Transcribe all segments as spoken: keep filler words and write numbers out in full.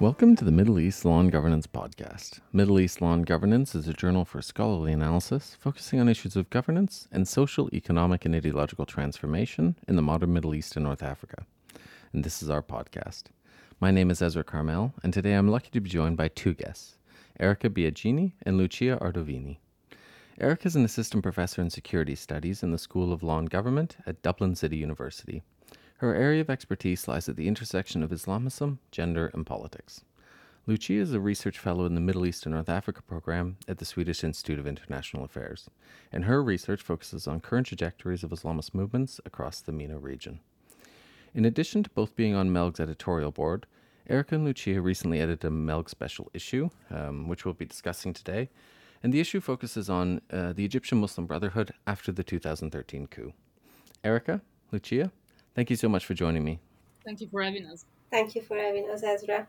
Welcome to the Middle East Law and Governance podcast. Middle East Law and Governance is a journal for scholarly analysis focusing on issues of governance and social, economic, and ideological transformation in the modern Middle East and North Africa. And this is our podcast. My name is Ezra Carmel, and today I'm lucky to be joined by two guests, Erika Biagini and Lucia Ardovini. Erika is an assistant professor in security studies in the School of Law and Government at Dublin City University. Her area of expertise lies at the intersection of Islamism, gender, and politics. Lucia is a research fellow in the Middle East and North Africa program at the Swedish Institute of International Affairs, and her research focuses on current trajectories of Islamist movements across the MENA region. In addition to both being on MELG's editorial board, Erika and Lucia recently edited a MELG special issue, um, which we'll be discussing today, and the issue focuses on uh, the Egyptian Muslim Brotherhood after the two thousand thirteen coup. Erika, Lucia, thank you so much for joining me. Thank you for having us. Thank you for having us, Ezra.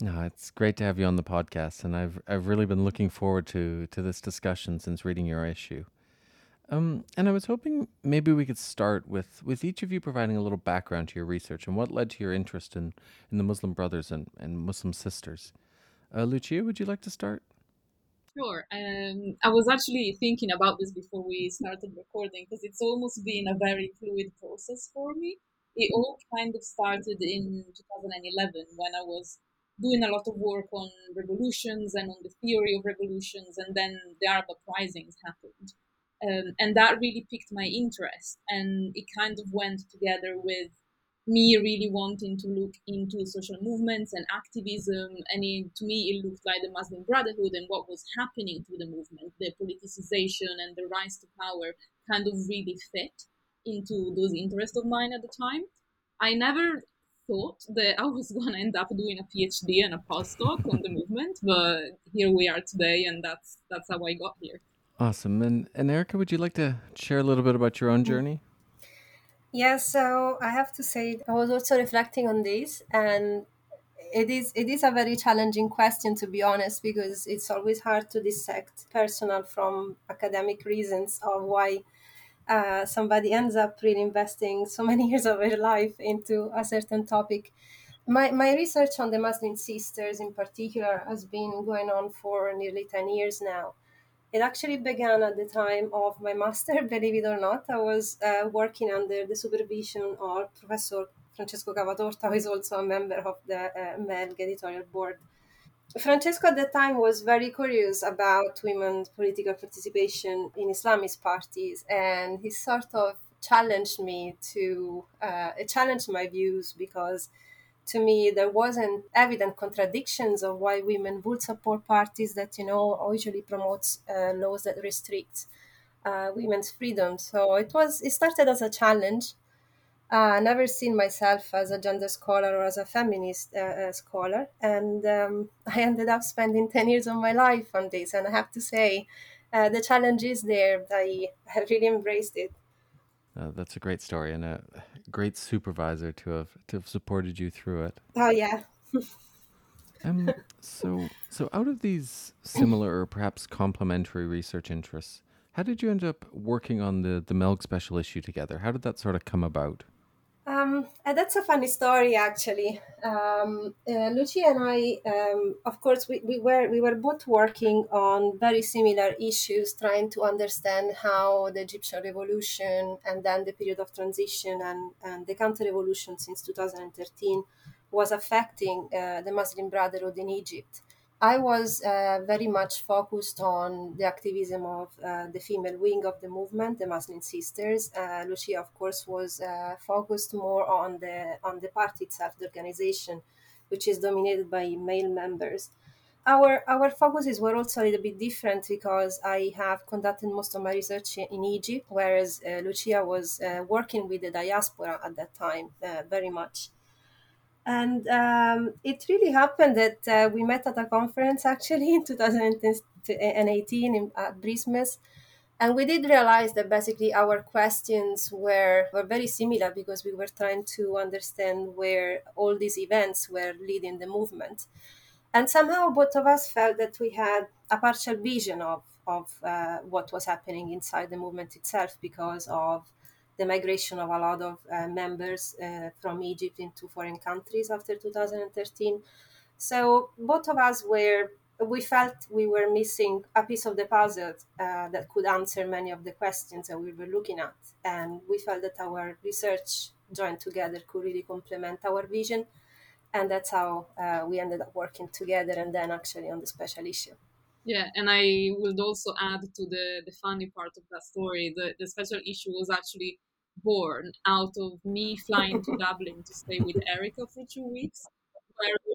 No, it's great to have you on the podcast, and I've I've really been looking forward to to this discussion since reading your issue. Um, and I was hoping maybe we could start with, with each of you providing a little background to your research and what led to your interest in, in the Muslim Brothers and, and Muslim Sisters. Uh, Lucia, would you like to start? Sure. Um, I was actually thinking about this before we started recording because it's almost been a very fluid process for me. It all kind of started in two thousand eleven when I was doing a lot of work on revolutions and on the theory of revolutions, and then the Arab uprisings happened. Um, and that really piqued my interest, and it kind of went together with me really wanting to look into social movements and activism, and it, to me it looked like the Muslim Brotherhood and what was happening to the movement, the politicization and the rise to power kind of really fit into those interests of mine at the time. I never thought that I was going to end up doing a PhD and a postdoc on the movement, but here we are today, and that's that's how I got here. Awesome. And, and Erika, would you like to share a little bit about your own journey? Yeah, so I have to say I was also reflecting on this, and it is it is a very challenging question, to be honest, because it's always hard to dissect personal from academic reasons of why uh, somebody ends up really investing so many years of their life into a certain topic. My my research on the Muslim Sisters in particular has been going on for nearly ten years now. It actually began at the time of my master, believe it or not. I was uh, working under the supervision of Professor Francesco Cavatorta, who is also a member of the uh, MELG editorial board. Francesco at that time was very curious about women's political participation in Islamist parties, and he sort of challenged me to uh, challenge my views, because to me, there wasn't evident contradictions of why women would support parties that, you know, usually promotes uh, laws that restrict uh, women's freedom. So it was it started as a challenge. Uh, I never seen myself as a gender scholar or as a feminist uh, scholar. And um, I ended up spending ten years of my life on this. And I have to say, uh, the challenge is there. I really embraced it. Uh, that's a great story, and a great supervisor to have to have supported you through it. Oh yeah. um. So so out of these similar or perhaps complementary research interests, how did you end up working on the the MELG special issue together? How did that sort of come about? Um, and that's a funny story, actually. Um, uh, Lucia and I, um, of course, we, we were we were both working on very similar issues, trying to understand how the Egyptian revolution and then the period of transition and, and the counter-revolution since two thousand thirteen was affecting uh, the Muslim Brotherhood in Egypt. I was uh, very much focused on the activism of uh, the female wing of the movement, the Muslim Sisters. Uh, Lucia, of course, was uh, focused more on the on the party itself, the organization, which is dominated by male members. Our our focuses were also a little bit different, because I have conducted most of my research in Egypt, whereas uh, Lucia was uh, working with the diaspora at that time uh, very much. And um, it really happened that uh, we met at a conference, actually, in two thousand eighteen in, at Brismes. And we did realize that basically our questions were, were very similar, because we were trying to understand where all these events were leading the movement. And somehow both of us felt that we had a partial vision of, of uh, what was happening inside the movement itself, because of the migration of a lot of uh, members uh, from Egypt into foreign countries after two thousand thirteen. So both of us were, we felt we were missing a piece of the puzzle uh, that could answer many of the questions that we were looking at. And we felt that our research joined together could really complement our vision. And that's how uh, we ended up working together and then actually on the special issue. Yeah, and I would also add to the, the funny part of that story, the, the special issue was actually born out of me flying to Dublin to stay with Erika for two weeks, where we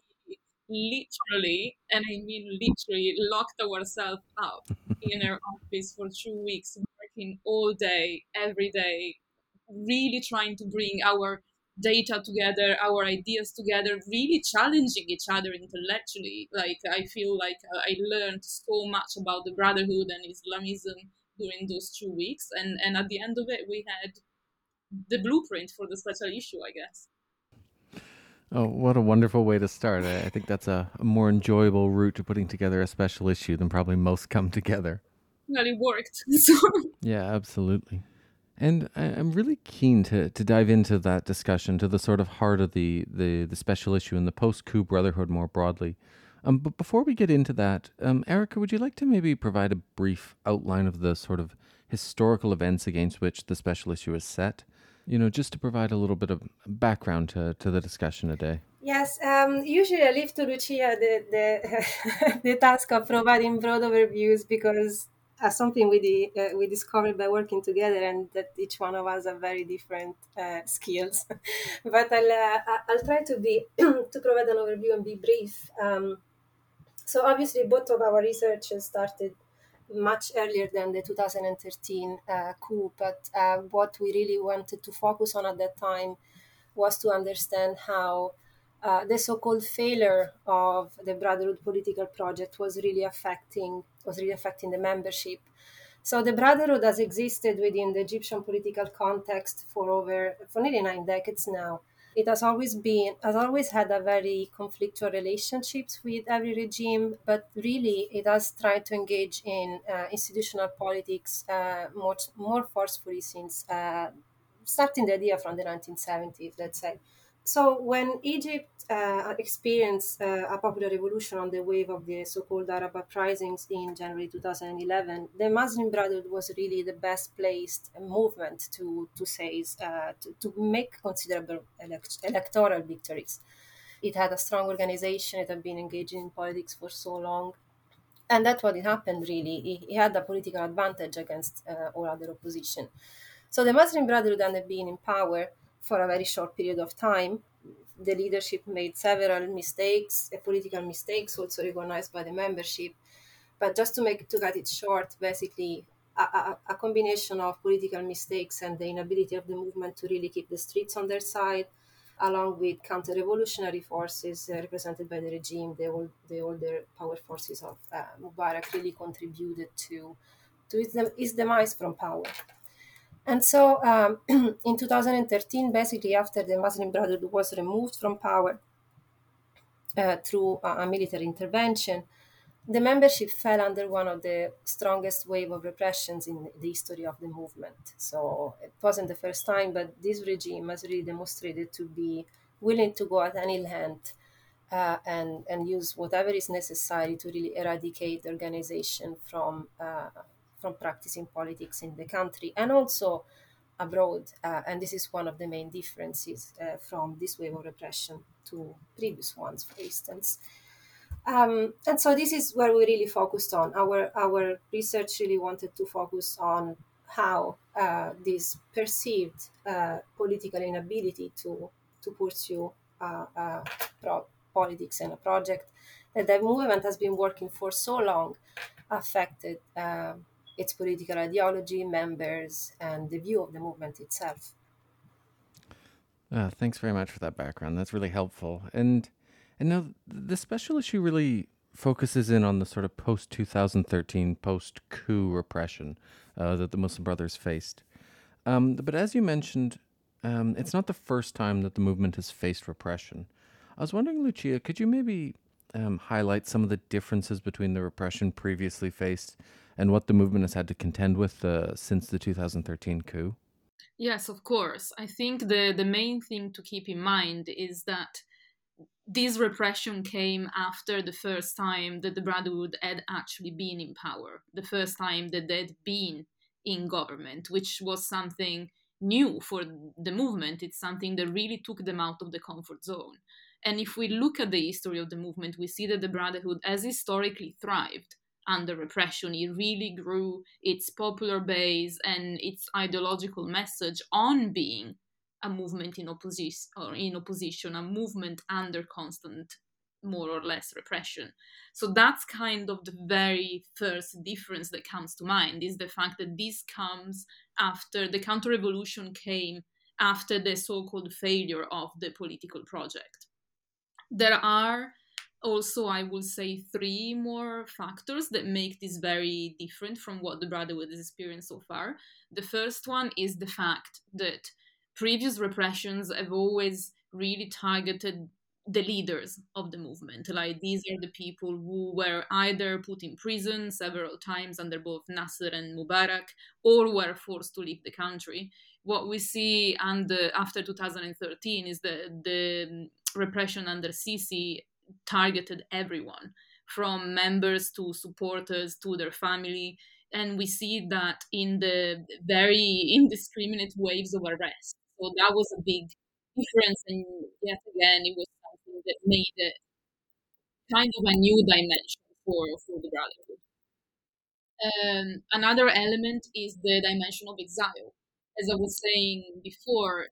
literally, and I mean literally, locked ourselves up in our office for two weeks, working all day, every day, really trying to bring our data together, our ideas together, really challenging each other intellectually. Like, I feel like I learned so much about the Brotherhood and Islamism during those two weeks. And, and at the end of it, we had the blueprint for the special issue, I guess. Oh, what a wonderful way to start. I think that's a more enjoyable route to putting together a special issue than probably most come together. Well, it worked. So. Yeah, absolutely. And I'm really keen to, to dive into that discussion, to the sort of heart of the, the, the special issue and the post-coup Brotherhood more broadly. Um, but before we get into that, um, Erika, would you like to maybe provide a brief outline of the sort of historical events against which the special issue is set? You know, just to provide a little bit of background to, to the discussion today. Yes, um, usually I leave to Lucia the, the, the task of providing broad overviews because... Uh, something we di- uh, we discovered by working together, and that each one of us have very different uh, skills. But I'll uh, I'll try to be to provide an overview and be brief. Um, so obviously, both of our research started much earlier than the two thousand thirteen uh, coup. But uh, what we really wanted to focus on at that time was to understand how uh, the so-called failure of the Brotherhood political project was really affecting. was really affecting the membership. So the Brotherhood has existed within the Egyptian political context for over, for nearly nine decades now. It has always been, has always had a very conflictual relationships with every regime, but really it has tried to engage in uh, institutional politics uh, much more forcefully since uh, starting the idea from the nineteen seventies, let's say. So when Egypt uh, experienced uh, a popular revolution on the wave of the so-called Arab uprisings in January two thousand eleven, the Muslim Brotherhood was really the best placed movement to to seize, uh, to, to make considerable elect- electoral victories. It had a strong organization, it had been engaging in politics for so long. And that's what happened, really. It, it had a political advantage against uh, all other opposition. So the Muslim Brotherhood ended up being in power for a very short period of time. The leadership made several mistakes, political mistakes also recognized by the membership. But just to make to cut it short, basically a, a, a combination of political mistakes and the inability of the movement to really keep the streets on their side, along with counter-revolutionary forces uh, represented by the regime, the old, the older power forces of uh, Mubarak really contributed to, to its, its demise from power. And so um, in two thousand thirteen, basically after the Muslim Brotherhood was removed from power uh, through a, a military intervention, the membership fell under one of the strongest wave of repressions in the history of the movement. So it wasn't the first time, but this regime has really demonstrated to be willing to go at any length uh, and, and use whatever is necessary to really eradicate the organization from uh, from practicing politics in the country and also abroad. Uh, and this is one of the main differences uh, from this wave of repression to previous ones, for instance. Um, and so this is where we really focused on. Our, our research really wanted to focus on how uh, this perceived uh, political inability to, to pursue uh, uh, pro- politics and a project that the movement has been working for so long affected uh, its political ideology, members, and the view of the movement itself. Uh, thanks very much for that background. That's really helpful. And and now the special issue really focuses in on the sort of post-twenty thirteen, post-coup repression uh, that the Muslim Brothers faced. Um, but as you mentioned, um, it's not the first time that the movement has faced repression. I was wondering, Lucia, could you maybe um, highlight some of the differences between the repression previously faced and what the movement has had to contend with uh, since the two thousand thirteen coup? Yes, of course. I think the, the main thing to keep in mind is that this repression came after the first time that the Brotherhood had actually been in power, the first time that they'd been in government, which was something new for the movement. It's something that really took them out of the comfort zone. And if we look at the history of the movement, we see that the Brotherhood has historically thrived under repression. It really grew its popular base and its ideological message on being a movement in opposition, or in opposition, a movement under constant, more or less, repression. So that's kind of the very first difference that comes to mind, is the fact that this comes after the counter-revolution came after the so-called failure of the political project. There are also, I will say, three more factors that make this very different from what the Brotherhood has experienced so far. The first one is the fact that previous repressions have always really targeted the leaders of the movement. Like, these are the people who were either put in prison several times under both Nasser and Mubarak, or were forced to leave the country. What we see under, after two thousand thirteen is that the repression under Sisi targeted everyone, from members to supporters to their family. And we see that in the very indiscriminate waves of arrest. So that was a big difference. And yet again, it was something that made it kind of a new dimension for, for the Brotherhood. Um, another element is the dimension of exile. As I was saying before,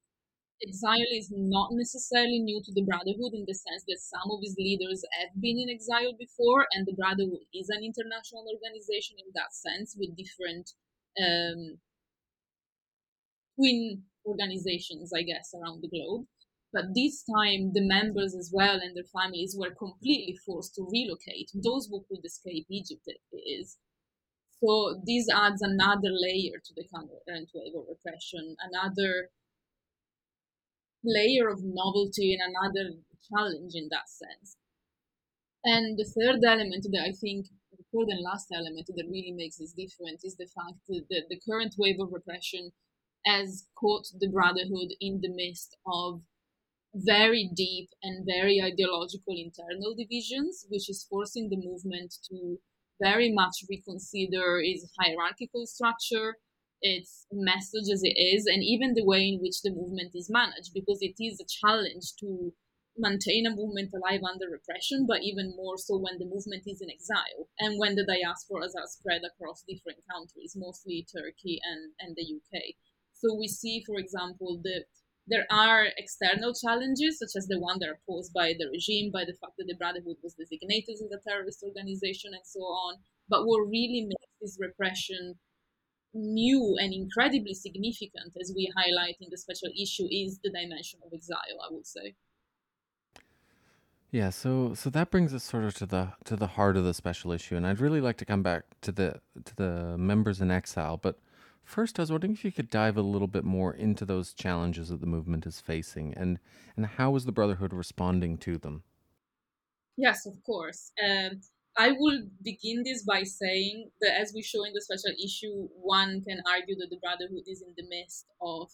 exile is not necessarily new to the Brotherhood, in the sense that some of its leaders have been in exile before, and the Brotherhood is an international organization in that sense, with different um, twin organizations, I guess, around the globe. But this time, the members as well and their families were completely forced to relocate, those who could escape Egypt, it is. So this adds another layer to the current wave of repression, another layer of novelty and another challenge in that sense. And the third element that I think, the third and last element that really makes this different, is the fact that the current wave of repression has caught the Brotherhood in the midst of very deep and very ideological internal divisions, which is forcing the movement to very much reconsider its hierarchical structure, its message as it is, and even the way in which the movement is managed, because it is a challenge to maintain a movement alive under repression, but even more so when the movement is in exile and when the diasporas are spread across different countries, mostly Turkey and, and the U K. So we see, for example, that there are external challenges, such as the one that are posed by the regime, by the fact that the Brotherhood was designated as a terrorist organization and so on. But what really makes this repression new and incredibly significant, as we highlight in the special issue, is the dimension of exile, I would say. Yeah, so so that brings us sort of to the to the heart of the special issue, and I'd really like to come back to the to the members in exile. But first, I was wondering if you could dive a little bit more into those challenges that the movement is facing, and and how is the Brotherhood responding to them? Yes, of course. Um, I will begin this by saying that, as we show in the special issue, one can argue that the Brotherhood is in the midst of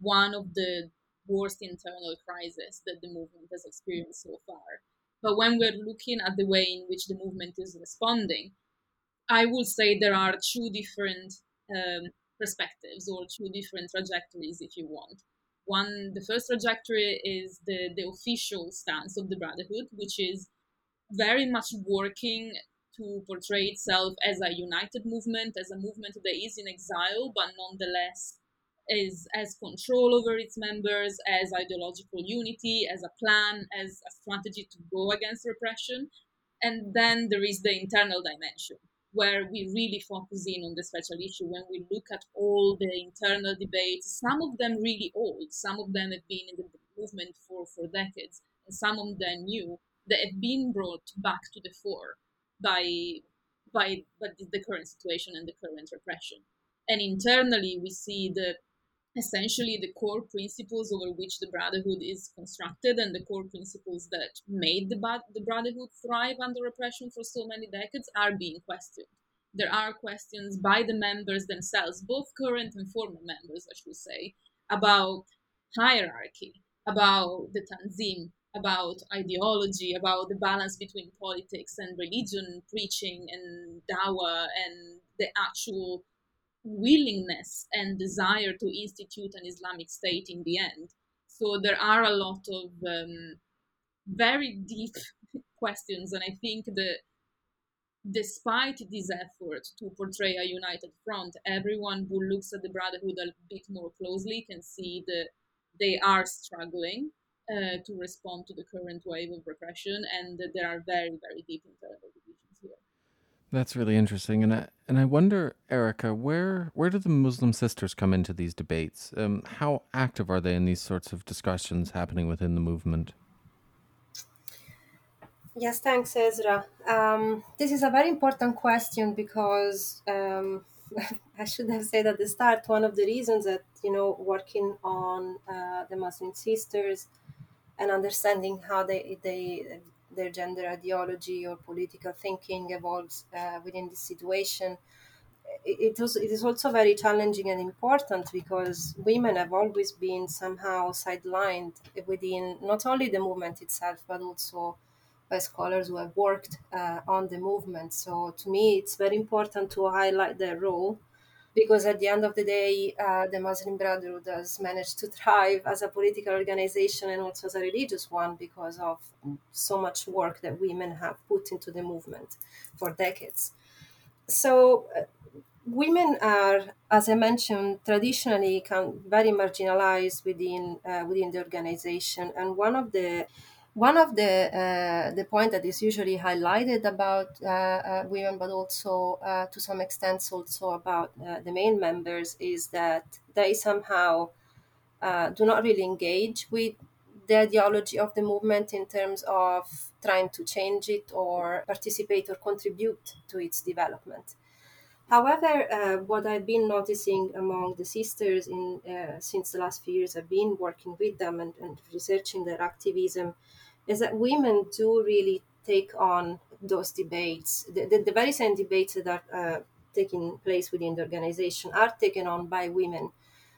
one of the worst internal crises that the movement has experienced so far. But when we're looking at the way in which the movement is responding, I will say there are two different um, perspectives, or two different trajectories, if you want. One, the first trajectory is the, the official stance of the Brotherhood, which is very much working to portray itself as a united movement, as a movement that is in exile, but nonetheless is, has control over its members, as ideological unity, as a plan, as a strategy to go against repression. And then there is the internal dimension, where we really focus in on the special issue when we look at all the internal debates, some of them really old, some of them have been in the movement for, for decades, and some of them new, that have been brought back to the fore by, by by the current situation and the current repression. And internally, we see the essentially the core principles over which the Brotherhood is constructed, and the core principles that made the, the Brotherhood thrive under repression for so many decades are being questioned. There are questions by the members themselves, both current and former members, I should say, about hierarchy, about the Tanzim, about ideology, about the balance between politics and religion, preaching and dawah, and the actual willingness and desire to institute an Islamic state in the end. So there are a lot of um, very deep questions, and I think that despite this effort to portray a united front, everyone who looks at the Brotherhood a bit more closely can see that they are struggling uh, to respond to the current wave of repression, and that there are very, very deep internal divisions here. That's really interesting. And I, and I wonder, Erika, where where do the Muslim Sisters come into these debates? Um, how active are they in these sorts of discussions happening within the movement? Yes, thanks, Ezra. Um, this is a very important question because um, I should have said at the start, one of the reasons that, you know, working on uh, the Muslim Sisters and understanding how they, they their gender ideology or political thinking evolves uh, within this situation, it, it, was, it is also very challenging and important because women have always been somehow sidelined within not only the movement itself, but also by scholars who have worked uh, on the movement. So to me, it's very important to highlight their role because at the end of the day, uh, the Muslim Brotherhood has managed to thrive as a political organization and also as a religious one because of so much work that women have put into the movement for decades. So uh, women are, as I mentioned, traditionally can very marginalized within uh, within the organization. And one of the One of the uh, the point that is usually highlighted about uh, uh, women, but also uh, to some extent also about uh, the male members, is that they somehow uh, do not really engage with the ideology of the movement in terms of trying to change it or participate or contribute to its development. However, uh, what I've been noticing among the sisters in uh, since the last few years I've been working with them and, and researching their activism is that women do really take on those debates. The, the, the very same debates that are uh, taking place within the organization are taken on by women,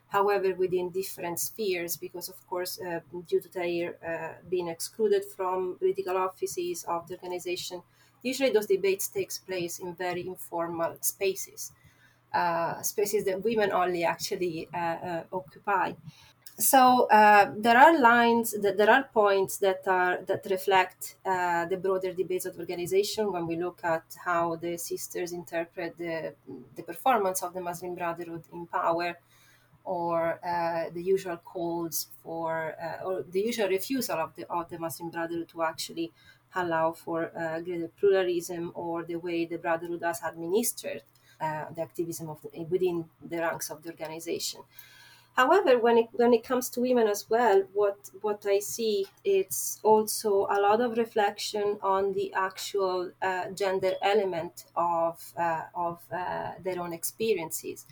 however, within different spheres, because, of course, uh, due to their uh, being excluded from political offices of the organization, usually those debates takes place in very informal spaces, uh, spaces that women only actually uh, uh, occupy. So uh, there are lines, that there are points that are that reflect uh, the broader debates of the organization when we look at how the sisters interpret the, the performance of the Muslim Brotherhood in power, or uh, the usual calls for, uh, or the usual refusal of the, of the Muslim Brotherhood to actually allow for uh, greater pluralism, or the way the Brotherhood has administered uh, the activism of the, within the ranks of the organization. However, when it when it comes to women as well, what what I see it's also a lot of reflection on the actual uh, gender element of uh, of uh, their own experiences.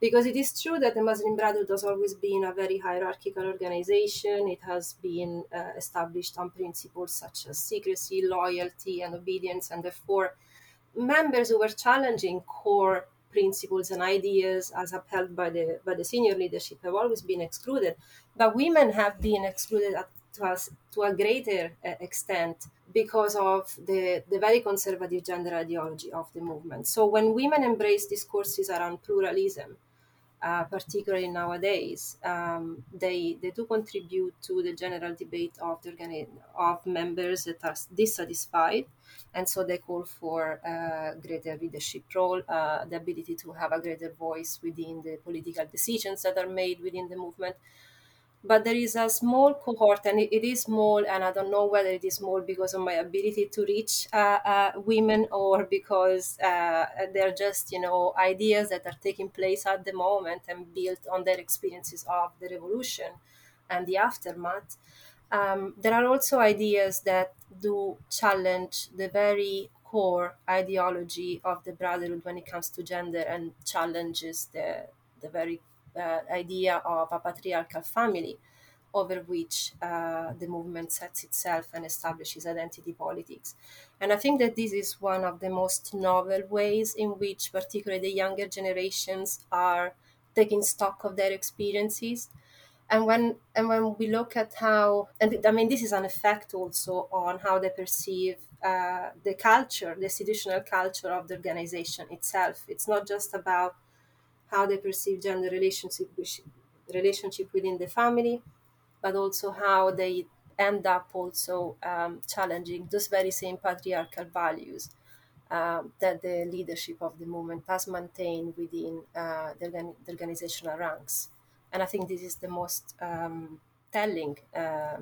Because it is true that the Muslim Brotherhood has always been a very hierarchical organization. It has been uh, established on principles such as secrecy, loyalty, and obedience. And therefore, members who were challenging core principles and ideas as upheld by the by the senior leadership have always been excluded. But women have been excluded at, to, us, to a greater extent because of the, the very conservative gender ideology of the movement. So when women embrace discourses around pluralism, uh, particularly nowadays, um, they they do contribute to the general debate of the organi- of members that are dissatisfied, and so they call for a greater leadership role, uh, the ability to have a greater voice within the political decisions that are made within the movement. But there is a small cohort, and it is small, and I don't know whether it is small because of my ability to reach uh, uh, women or because uh, they're just, you know, ideas that are taking place at the moment and built on their experiences of the revolution and the aftermath. Um, there are also ideas that do challenge the very core ideology of the Brotherhood when it comes to gender and challenges the, the very Uh, idea of a patriarchal family over which uh, the movement sets itself and establishes identity politics. And I think that this is one of the most novel ways in which particularly the younger generations are taking stock of their experiences And when and when we look at how, and I mean, this is an effect also on how they perceive uh, the culture, the institutional culture of the organization itself. It's not just about how they perceive gender relationship relationship within the family, but also how they end up also um, challenging those very same patriarchal values uh, that the leadership of the movement has maintained within uh, the, the organizational ranks. And I think this is the most um, telling, uh,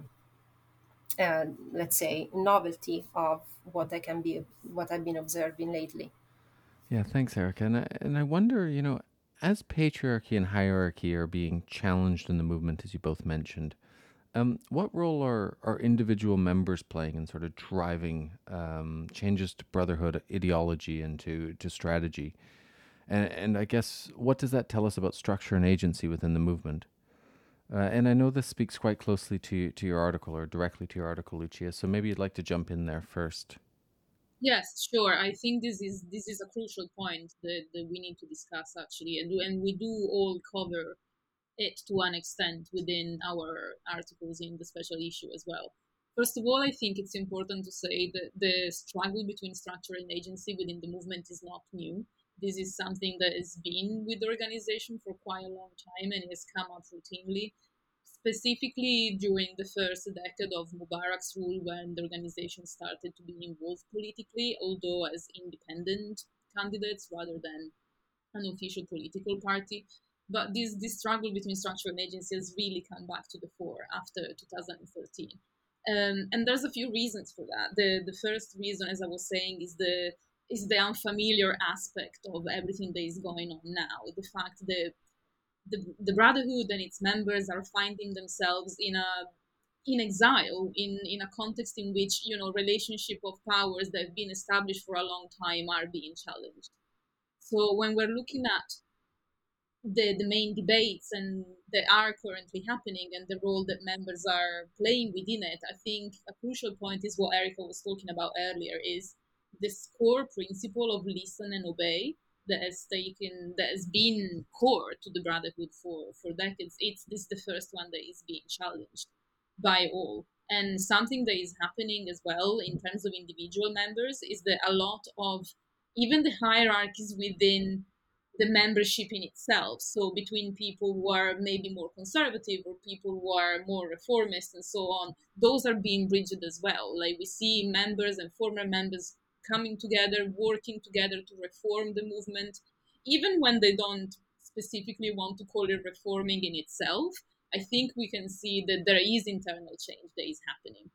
uh, let's say, novelty of what I can be, what I've been observing lately. Yeah, thanks, Erika. And I, and I wonder, you know, as patriarchy and hierarchy are being challenged in the movement, as you both mentioned, um, what role are, are individual members playing in sort of driving um, changes to brotherhood ideology and to, to strategy? And, and I guess, what does that tell us about structure and agency within the movement? Uh, and I know this speaks quite closely to, to your article, or directly to your article, Lucia, so maybe you'd like to jump in there first. Yes, sure. I think this is this is a crucial point that, that we need to discuss, actually. And, and we do all cover it to an extent within our articles in the special issue as well. First of all, I think it's important to say that the struggle between structure and agency within the movement is not new. This is something that has been with the organization for quite a long time and has come up routinely, specifically during the first decade of Mubarak's rule, when the organization started to be involved politically, although as independent candidates rather than an official political party. But this, this struggle between structure and agency has really come back to the fore after twenty thirteen. Um, and there's a few reasons for that. The, the first reason, as I was saying, is the is the unfamiliar aspect of everything that is going on now. The fact that the, the Brotherhood and its members are finding themselves in a in exile, in, in a context in which, you know, relationship of powers that have been established for a long time are being challenged. So when we're looking at the, the main debates and that are currently happening and the role that members are playing within it, I think a crucial point is what Erika was talking about earlier, is this core principle of listen and obey that has taken, that has been core to the Brotherhood for, for decades. It's this the first one that is being challenged by all. And something that is happening as well in terms of individual members is that a lot of even the hierarchies within the membership in itself, so between people who are maybe more conservative or people who are more reformist and so on, those are being bridged as well. Like, we see members and former members coming together, working together to reform the movement, even when they don't specifically want to call it reforming in itself. I think we can see that there is internal change that is happening.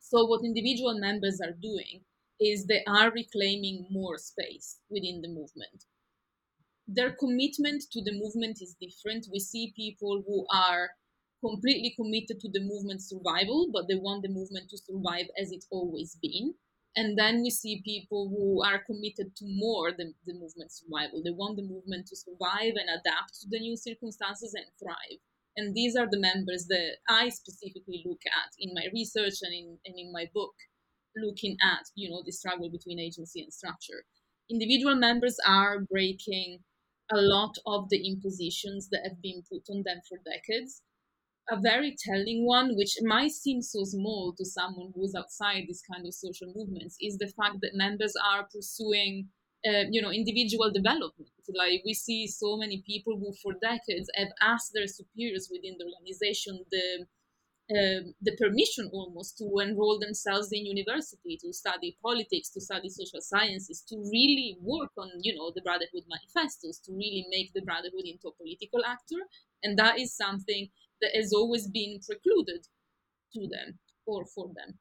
So what individual members are doing is they are reclaiming more space within the movement. Their commitment to the movement is different. We see people who are completely committed to the movement's survival, but they want the movement to survive as it's always been. And then we see people who are committed to more than the movement's survival. They want the movement to survive and adapt to the new circumstances and thrive. And these are the members that I specifically look at in my research and in, and in my book, looking at, you know, the struggle between agency and structure. Individual members are breaking a lot of the impositions that have been put on them for decades. A very telling one, which might seem so small to someone who's outside this kind of social movements, is the fact that members are pursuing, uh, you know, individual development. Like, we see so many people who, for decades, have asked their superiors within the organization the uh, the permission almost to enroll themselves in university, to study politics, to study social sciences, to really work on, you know, the Brotherhood manifestos, to really make the Brotherhood into a political actor, and that is something that has always been precluded to them or for them.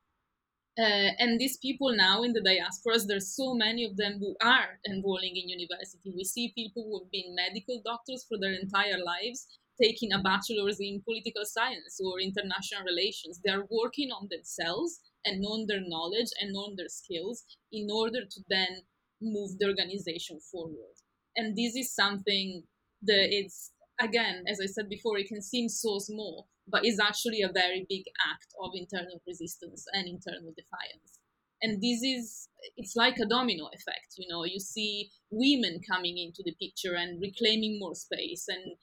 Uh, and these people now in the diasporas, there's so many of them who are enrolling in university. We see people who have been medical doctors for their entire lives taking a bachelor's in political science or international relations. They're working on themselves and on their knowledge and on their skills in order to then move the organization forward. And this is something that it's, again, as I said before, it can seem so small, but is actually a very big act of internal resistance and internal defiance. And this is, it's like a domino effect, you know, you see women coming into the picture and reclaiming more space and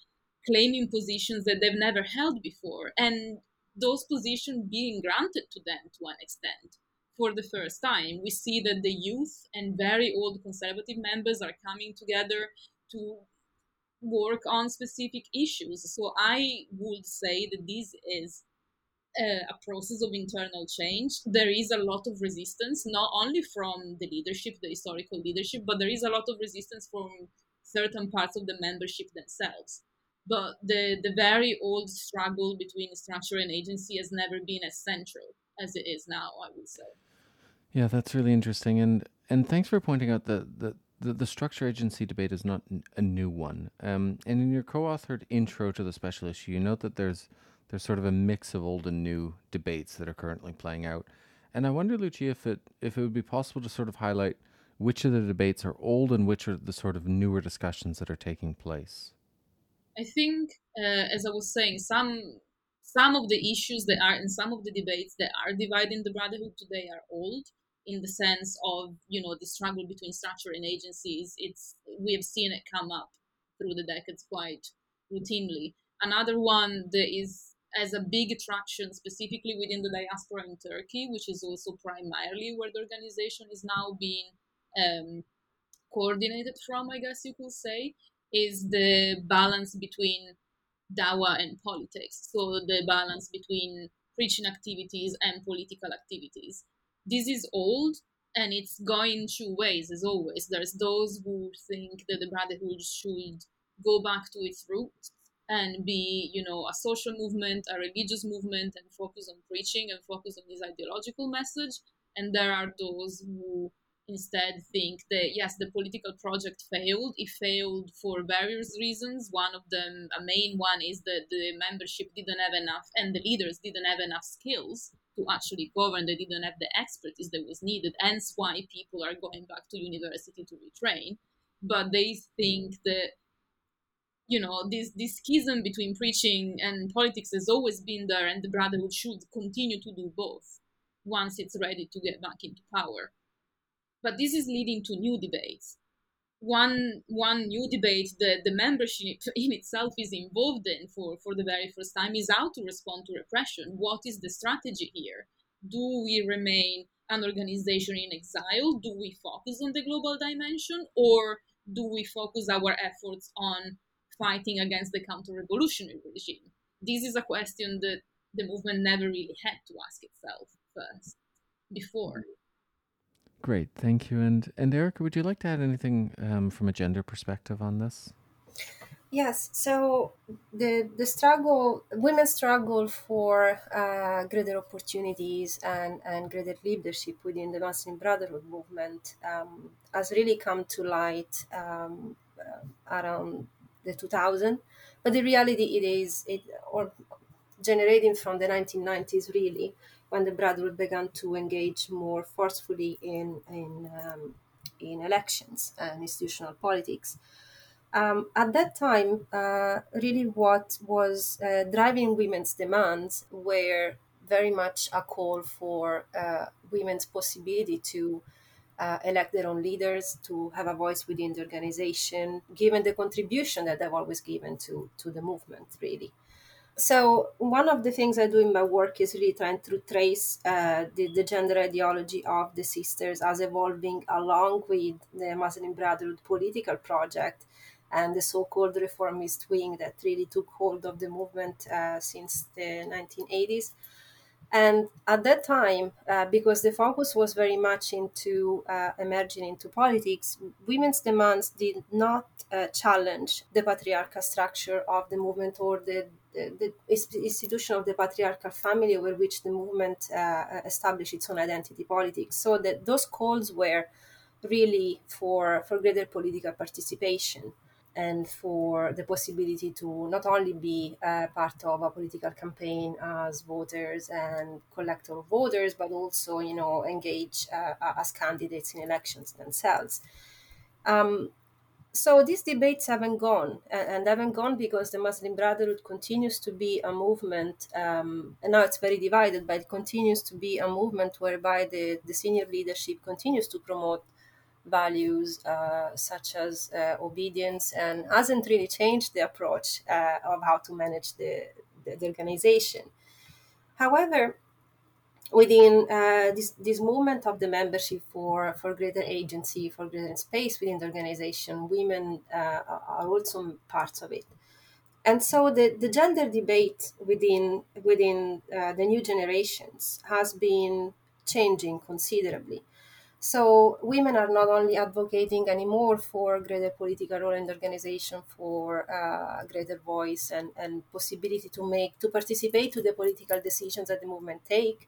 claiming positions that they've never held before, and those positions being granted to them to an extent. For the first time, we see that the youth and very old conservative members are coming together to work on specific issues. So I would say that this is a process of internal change. There is a lot of resistance, not only from the leadership, the historical leadership, but there is a lot of resistance from certain parts of the membership themselves. But the, the very old struggle between structure and agency has never been as central as it is now, I would say. Yeah, that's really interesting. And and thanks for pointing out the, the, the, the structure agency debate is not a new one. Um, and in your co-authored intro to the special issue, you note that there's there's sort of a mix of old and new debates that are currently playing out. And I wonder, Lucia, if it, if it would be possible to sort of highlight which of the debates are old and which are the sort of newer discussions that are taking place. I think, uh, as I was saying, some... Some of the issues that are, and some of the debates that are dividing the Brotherhood today are old, in the sense of, you know, the struggle between structure and agencies. It's, we have seen it come up through the decades quite routinely. Another one that is, has a big attraction specifically within the diaspora in Turkey, which is also primarily where the organization is now being um, coordinated from, I guess you could say, is the balance between Dawa and politics, so the balance between preaching activities and political activities. This is old, and it's going two ways, as always. There's those who think that the Brotherhood should go back to its roots and be, you know, a social movement, a religious movement, and focus on preaching and focus on this ideological message. And there are those who instead think that, yes, the political project failed. It failed for various reasons. One of them, a main one, is that the membership didn't have enough, and the leaders didn't have enough skills to actually govern. They didn't have the expertise that was needed, hence why people are going back to university to retrain. But they think that, you know, this, this schism between preaching and politics has always been there, and the Brotherhood should continue to do both once it's ready to get back into power. But this is leading to new debates. One one new debate that the membership in itself is involved in for, for the very first time is how to respond to repression. What is the strategy here? Do we remain an organization in exile? Do we focus on the global dimension? Or do we focus our efforts on fighting against the counter-revolutionary regime? This is a question that the movement never really had to ask itself first, before. Great, thank you. And and Erika, would you like to add anything um, from a gender perspective on this? Yes. So the the struggle, women's struggle for uh, greater opportunities and, and greater leadership within the Muslim Brotherhood movement um, has really come to light um, around the two thousands. But the reality it is it or generating from the nineteen nineties really, when the Brotherhood began to engage more forcefully in in, um, in elections and institutional politics. Um, at that time, uh, really what was uh, driving women's demands were very much a call for uh, women's possibility to uh, elect their own leaders, to have a voice within the organization, given the contribution that they've always given to, to the movement, really. So one of the things I do in my work is really trying to trace uh, the, the gender ideology of the sisters as evolving along with the Muslim Brotherhood political project and the so-called reformist wing that really took hold of the movement uh, since the nineteen eighties. And at that time, uh, because the focus was very much into uh, emerging into politics, women's demands did not uh, challenge the patriarchal structure of the movement or the, the, the institution of the patriarchal family over which the movement uh, established its own identity politics. So that those calls were really for, for greater political participation and for the possibility to not only be uh, part of a political campaign as voters and collector of voters, but also, you know, engage uh, as candidates in elections themselves. Um, so these debates haven't gone, and haven't gone because the Muslim Brotherhood continues to be a movement, um, and now it's very divided, but it continues to be a movement whereby the, the senior leadership continues to promote values uh, such as uh, obedience, and hasn't really changed the approach uh, of how to manage the, the, the organization. However, within uh, this, this movement of the membership for, for greater agency, for greater space within the organization, women uh, are also parts of it. And so the, the gender debate within, within uh, the new generations has been changing considerably. So women are not only advocating anymore for greater political role in the organization, for uh, greater voice and, and possibility to make, to participate to the political decisions that the movement take.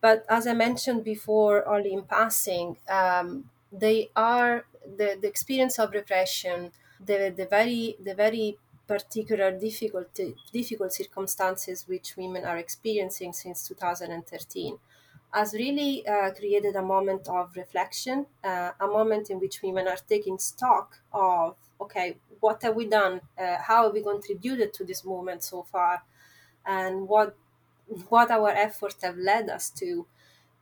But as I mentioned before, only in passing, um, they are, the, the experience of repression, the, the very, the very particular difficult, difficult circumstances which women are experiencing since two thousand thirteen. Has really uh, created a moment of reflection, uh, a moment in which women are taking stock of, okay, what have we done? Uh, how have we contributed to this movement so far? And what what our efforts have led us to?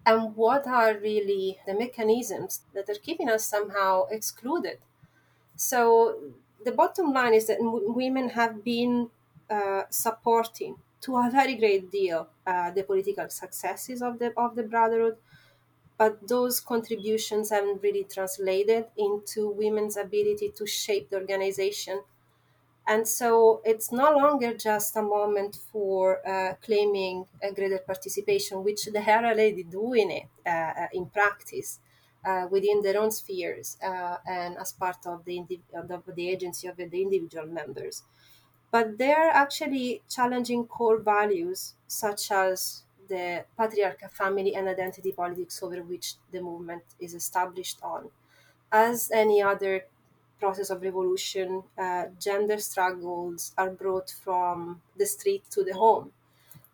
And what are really the mechanisms that are keeping us somehow excluded? So the bottom line is that w- women have been uh, supporting to a very great deal, uh, the political successes of the of the Brotherhood, but those contributions haven't really translated into women's ability to shape the organization. And so it's no longer just a moment for uh, claiming a greater participation, which they are already doing it uh, in practice uh, within their own spheres uh, and as part of the, indiv- of the agency of the individual members. But they're actually challenging core values such as the patriarchal family and identity politics over which the movement is established on. As any other process of revolution, uh, gender struggles are brought from the street to the home.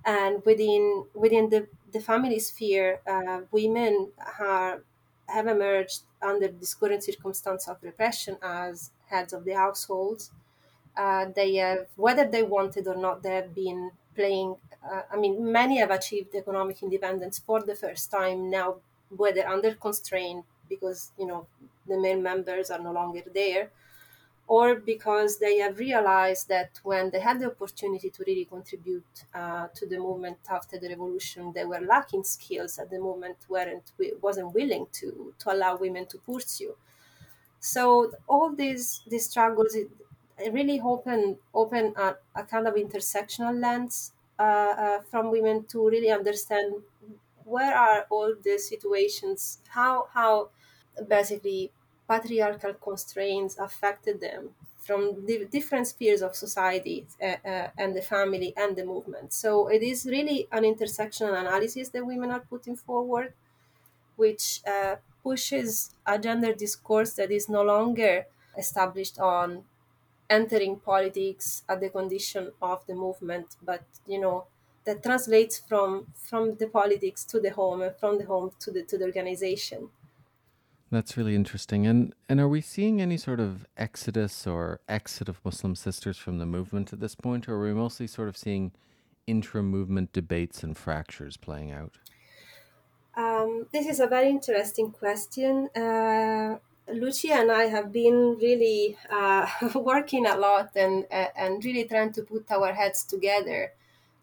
And within within the, the family sphere, uh, women are, have emerged under this current circumstance of repression as heads of the households. Uh, they have, whether they wanted or not, they have been playing, uh, I mean, many have achieved economic independence for the first time now, whether under constraint because, you know, the male members are no longer there, or because they have realized that when they had the opportunity to really contribute uh, to the movement after the revolution, they were lacking skills that the movement weren't, wasn't willing to, to allow women to pursue. So all these, these struggles, it, It really open open a, a kind of intersectional lens uh, uh, from women to really understand where are all the situations, how how basically patriarchal constraints affected them from the different spheres of society uh, uh, and the family and the movement. So it is really an intersectional analysis that women are putting forward, which uh, pushes a gender discourse that is no longer established on entering politics at the condition of the movement, but you know that translates from from the politics to the home and from the home to the to the organization. That's really interesting. And and are we seeing any sort of exodus or exit of Muslim Sisters from the movement at this point, or are we mostly sort of seeing intra-movement debates and fractures playing out? Um, this is a very interesting question. Uh, Lucia and I have been really uh, working a lot and uh, and really trying to put our heads together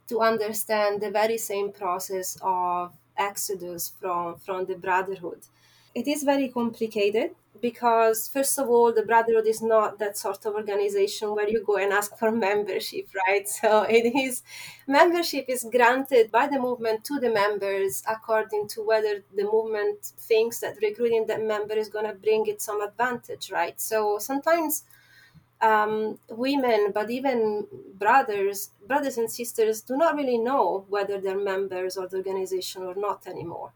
to understand the very same process of exodus from, from the Brotherhood. It is very complicated because, first of all, the Brotherhood is not that sort of organization where you go and ask for membership, right? So it is, membership is granted by the movement to the members according to whether the movement thinks that recruiting that member is going to bring it some advantage, right? So sometimes um, women, but even brothers, brothers and sisters do not really know whether they're members of the organization or not anymore.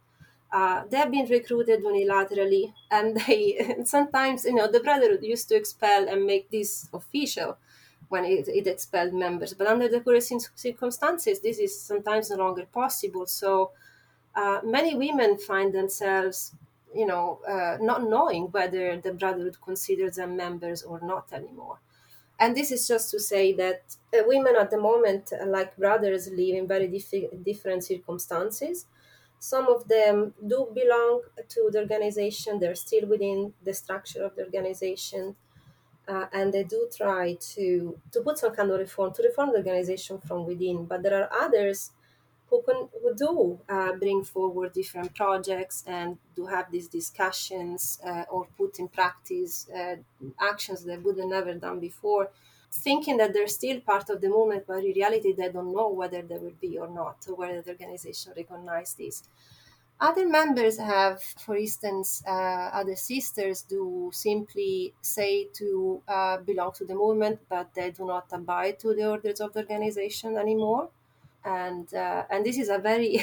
Uh, they've been recruited unilaterally, and they and sometimes, you know, the Brotherhood used to expel and make this official when it, it expelled members. But under the current circumstances, this is sometimes no longer possible. So uh, many women find themselves, you know, uh, not knowing whether the Brotherhood considers them members or not anymore. And this is just to say that uh, women at the moment, like brothers, live in very diff- different circumstances. Some of them do belong to the organization. They're still within the structure of the organization. Uh, and they do try to, to put some kind of reform, to reform the organization from within. But there are others who, can, who do uh, bring forward different projects and do have these discussions uh, or put in practice uh, actions they would have never done before, thinking that they're still part of the movement, but in reality they don't know whether they will be or not, or whether the organization recognizes this. Other members have, for instance, uh, other sisters do simply say to uh, belong to the movement, but they do not abide to the orders of the organization anymore. And uh, and this is a very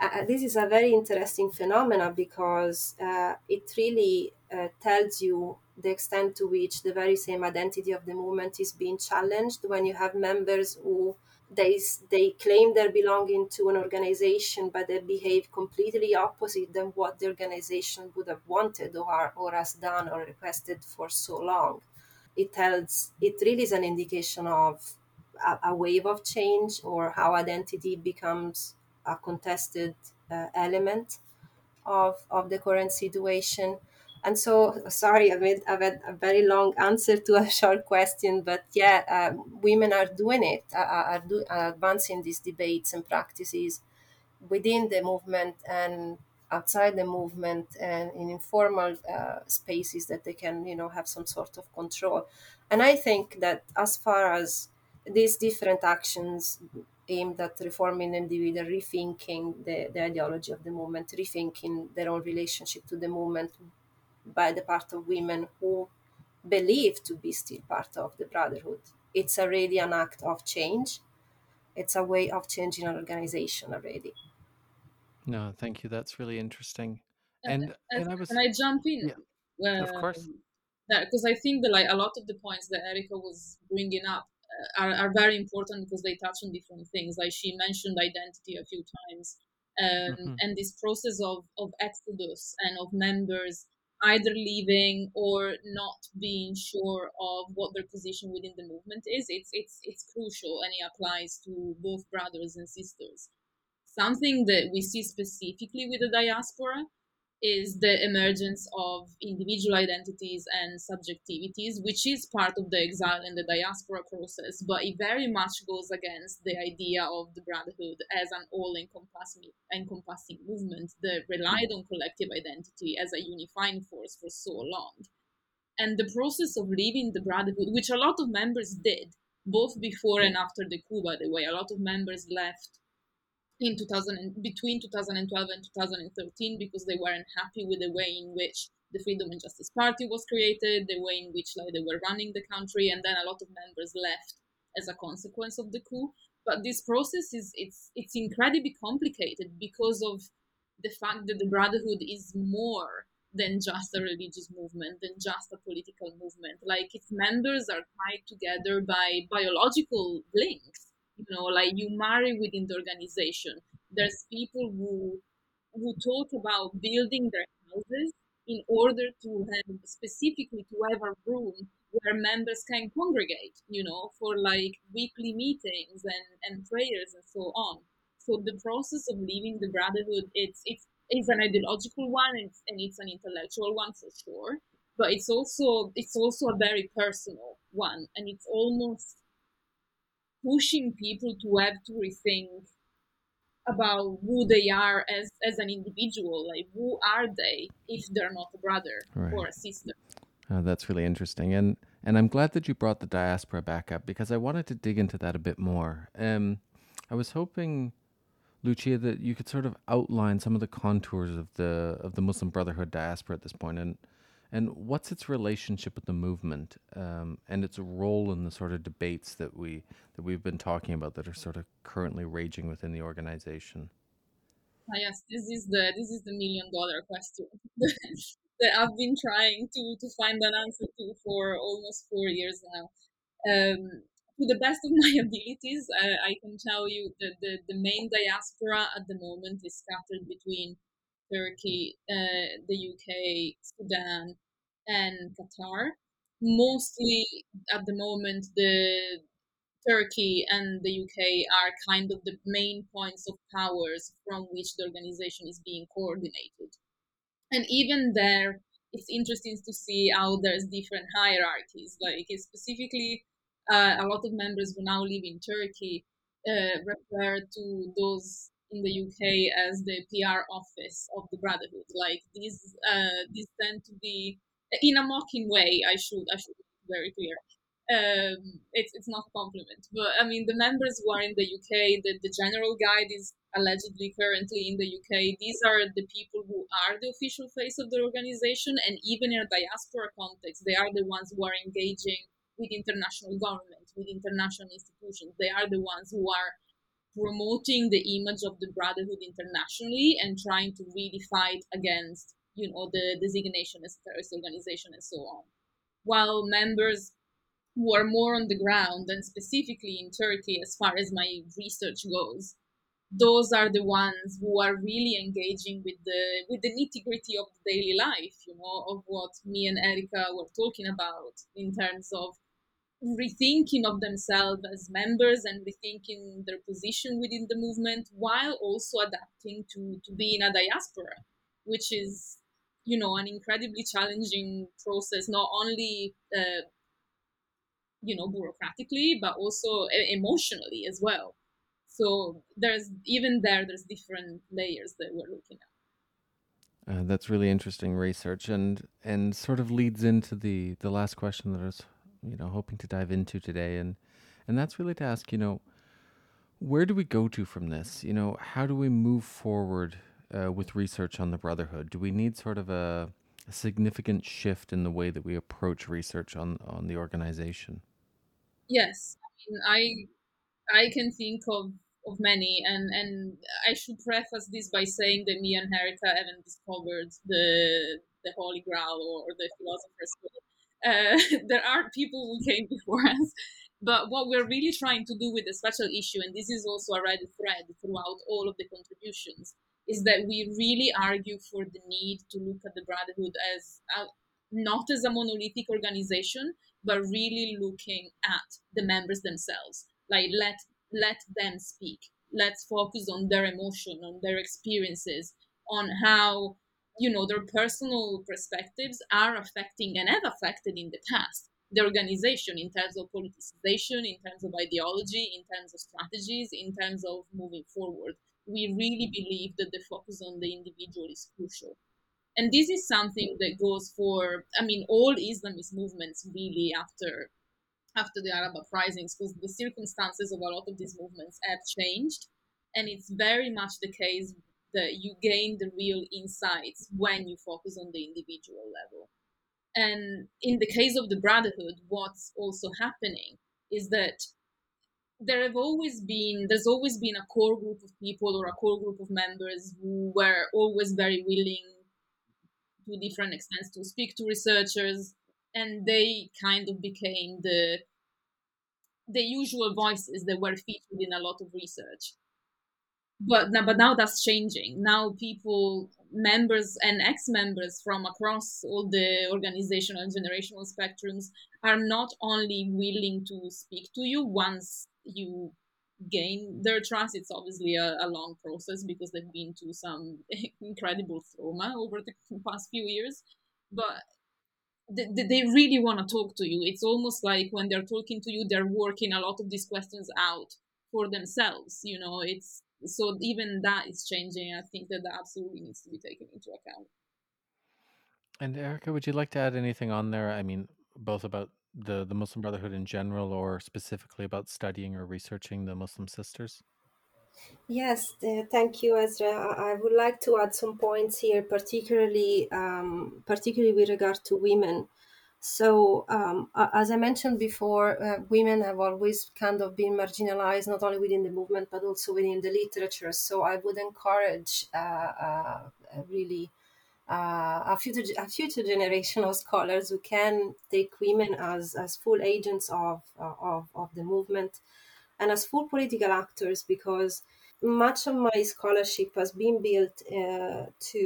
uh, this is a very interesting phenomenon, because uh, it really uh, tells you the extent to which the very same identity of the movement is being challenged when you have members who They, they claim they're belonging to an organization, but they behave completely opposite than what the organization would have wanted or, or has done or requested for so long. It tells, it really is an indication of a, a wave of change, or how identity becomes a contested uh, element of, of the current situation. And so, sorry, I've, made, I've had a very long answer to a short question, but yeah, uh, women are doing it, are, are, do, are advancing these debates and practices within the movement and outside the movement, and in informal uh, spaces that they can, you know, have some sort of control. And I think that as far as these different actions aimed at reforming the individual, rethinking the, the ideology of the movement, rethinking their own relationship to the movement, by the part of women who believe to be still part of the brotherhood. It's already an act of change. It's a way of changing an organization already. No, thank you. That's really interesting. And, and, and I was, can I jump in? Yeah, um, of course. Because I think that like a lot of the points that Erika was bringing up are, are very important, because they touch on different things. Like she mentioned identity a few times, um, mm-hmm. and this process of, of exodus and of members either leaving or not being sure of what their position within the movement is, it's it's it's crucial, and it applies to both brothers and sisters. Something that we see specifically with the diaspora is the emergence of individual identities and subjectivities, which is part of the exile and the diaspora process, but it very much goes against the idea of the brotherhood as an all-encompassing encompassing movement that relied on collective identity as a unifying force for so long. And the process of leaving the brotherhood, which a lot of members did, both before and after the coup, by the way, a lot of members left in two thousand, between two thousand twelve and two thousand thirteen, because they weren't happy with the way in which the Freedom and Justice Party was created, the way in which like they were running the country, and then a lot of members left as a consequence of the coup. But this process is it's it's incredibly complicated because of the fact that the Brotherhood is more than just a religious movement, than just a political movement. Like its members are tied together by biological links. You know, like you marry within the organization. There's people who who talk about building their houses in order to have, specifically to have a room where members can congregate, you know, for like weekly meetings and, and prayers and so on. So the process of leaving the brotherhood, it's it's, it's an ideological one and it's, and it's an intellectual one for sure, but it's also it's also a very personal one, and it's almost pushing people to have to rethink about who they are as, as an individual. Like, who are they if they're not a brother right. or a sister? Oh, that's really interesting. And and I'm glad that you brought the diaspora back up, because I wanted to dig into that a bit more. Um, I was hoping, Lucia, that you could sort of outline some of the contours of the of the Muslim Brotherhood diaspora at this point, and and what's its relationship with the movement, um, and its role in the sort of debates that we that we've been talking about that are sort of currently raging within the organization? Ah, yes, this is the this is the million dollar question that I've been trying to to find an answer to for almost four years now. Um, to the best of my abilities, I, I can tell you that the, the main diaspora at the moment is scattered between Turkey, uh, the U K, Sudan, and Qatar. Mostly at the moment, the Turkey and the U K are kind of the main points of powers from which the organization is being coordinated. And even there, it's interesting to see how there's different hierarchies. Like specifically, uh, a lot of members who now live in Turkey uh, refer to those in the U K as the P R office of the Brotherhood. Like these, uh, these tend to be, in a mocking way, I should, I should be very clear. Um, it's it's not a compliment, but I mean the members who are in the U K, the, the general guide is allegedly currently in the U K. These are the people who are the official face of the organization, and even in a diaspora context, they are the ones who are engaging with international government, with international institutions. They are the ones who are promoting the image of the Brotherhood internationally and trying to really fight against, you know, the designation as terrorist organization and so on. While members who are more on the ground, and specifically in Turkey, as far as my research goes, those are the ones who are really engaging with the with the nitty-gritty of daily life, you know, of what me and Erika were talking about in terms of rethinking of themselves as members and rethinking their position within the movement, while also adapting to, to being a diaspora, which is, you know, an incredibly challenging process, not only uh, you know, bureaucratically, but also emotionally as well. So there's even there, there's different layers that we're looking at. Uh, that's really interesting research, and and sort of leads into the, the last question that I was, you know, hoping to dive into today. And, and that's really to ask, you know, where do we go to from this? You know, how do we move forward uh, with research on the Brotherhood? Do we need sort of a, a significant shift in the way that we approach research on, on the organization? Yes, I mean, I, I can think of, of many, and, and I should preface this by saying that me and Erika haven't discovered the the Holy Grail or, or the philosopher's stone. Uh, there are people who came before us, but what we're really trying to do with the special issue, and this is also a red thread throughout all of the contributions, is that we really argue for the need to look at the Brotherhood as uh, not as a monolithic organization, but really looking at the members themselves. Like, let let them speak. Let's focus on their emotion, on their experiences, on how, you know, their personal perspectives are affecting and have affected in the past the organization in terms of politicization, in terms of ideology, in terms of strategies, in terms of moving forward. We really believe that the focus on the individual is crucial. And this is something that goes for, I mean, all Islamist movements really after after the Arab uprisings, because the circumstances of a lot of these movements have changed. And it's very much the case that you gain the real insights when you focus on the individual level. And in the case of the Brotherhood, what's also happening is that There have always been, there's always been a core group of people or a core group of members who were always very willing to different extents to speak to researchers, and they kind of became the the usual voices that were featured in a lot of research. But, but now that's changing. Now people, members and ex-members from across all the organizational and generational spectrums are not only willing to speak to you once you gain their trust. It's obviously a, a long process because they've been through some incredible trauma over the past few years, but they, they really want to talk to you. It's almost like when they're talking to you, they're working a lot of these questions out for themselves, you know. It's so even that is changing. I think that that absolutely needs to be taken into account. And Erika, would you like to add anything on there? I mean, both about the the Muslim Brotherhood in general, or specifically about studying or researching the Muslim Sisters? Yes, uh, thank you, Ezra. I would like to add some points here, particularly um, particularly with regard to women. So, um, as I mentioned before, uh, women have always kind of been marginalized, not only within the movement, but also within the literature. So I would encourage uh, uh, really Uh, a future a future generation of scholars who can take women as, as full agents of, uh, of of the movement and as full political actors, because much of my scholarship has been built uh, to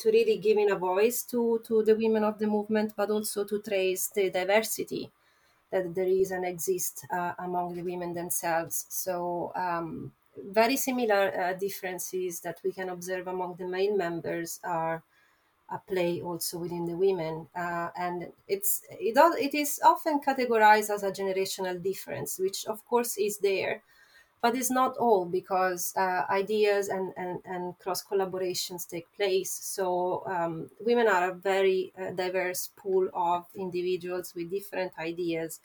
to really giving a voice to, to the women of the movement, but also to trace the diversity that the reason exists uh, among the women themselves. So um, very similar uh, differences that we can observe among the male members are a play also within the women. Uh, and it's it, it is often categorized as a generational difference, which of course is there, but it's not all, because uh, ideas and, and, and cross-collaborations take place. So um, women are a very uh, diverse pool of individuals with different ideas,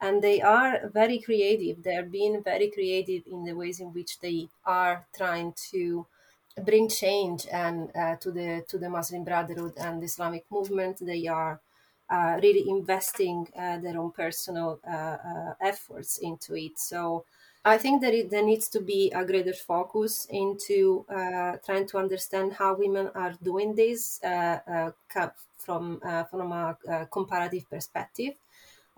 and they are very creative. They're being very creative in the ways in which they are trying to bring change and uh, to the to the Muslim Brotherhood and the Islamic movement. They are uh, really investing uh, their own personal uh, uh, efforts into it. So I think that it, there needs to be a greater focus into uh, trying to understand how women are doing this uh, uh, from uh, from a uh, comparative perspective,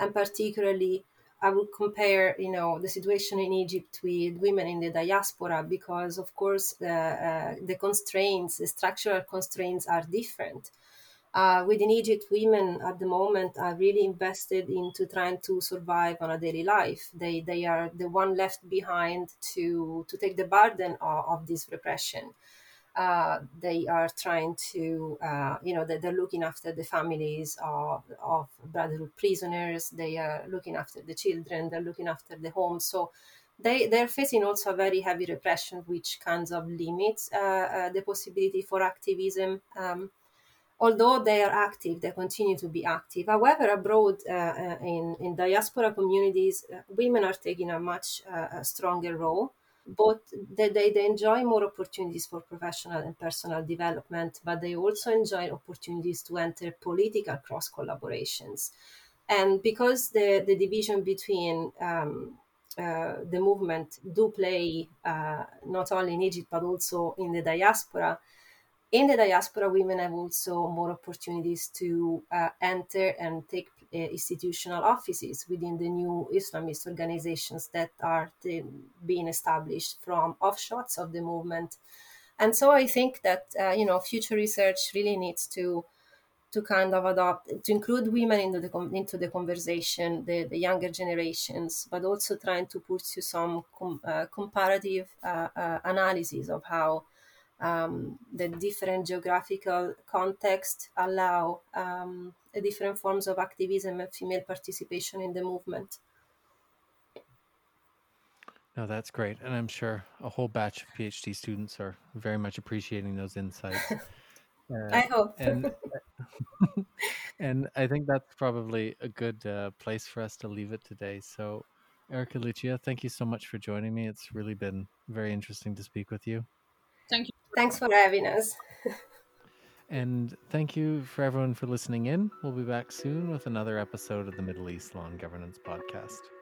and particularly I would compare, you know, the situation in Egypt with women in the diaspora, because, of course, uh, uh, the constraints, the structural constraints are different. Uh, within Egypt, women at the moment are really invested into trying to survive on a daily life. They they are the one left behind to, to take the burden of, of this repression. Uh, they are trying to, uh, you know, that they're looking after the families of, of Brotherhood prisoners. They are looking after the children. They're looking after the homes. So they, they're facing also very heavy repression, which kinds of limits uh, uh, the possibility for activism. Um, although they are active, they continue to be active. However, abroad uh, in, in diaspora communities, uh, women are taking a much uh, stronger role. Both they, they, they enjoy more opportunities for professional and personal development, but they also enjoy opportunities to enter political cross-collaborations. And because the, the division between um, uh, the movement do play uh, not only in Egypt, but also in the diaspora, in the diaspora, women have also more opportunities to uh, enter and take uh, institutional offices within the new Islamist organizations that are the, being established from offshoots of the movement. And so I think that, uh, you know, future research really needs to to kind of adopt, to include women into the, into the conversation, the, the younger generations, but also trying to pursue some com, uh, comparative uh, uh, analysis of how Um, the different geographical contexts allow um, different forms of activism and female participation in the movement. No, that's great. And I'm sure a whole batch of PhD students are very much appreciating those insights. Uh, I hope. and, and I think that's probably a good uh, place for us to leave it today. So, Erika, Lucia, thank you so much for joining me. It's really been very interesting to speak with you. Thank you. Thanks for having us. And thank you for everyone for listening in. We'll be back soon with another episode of the Middle East Law and Governance Podcast.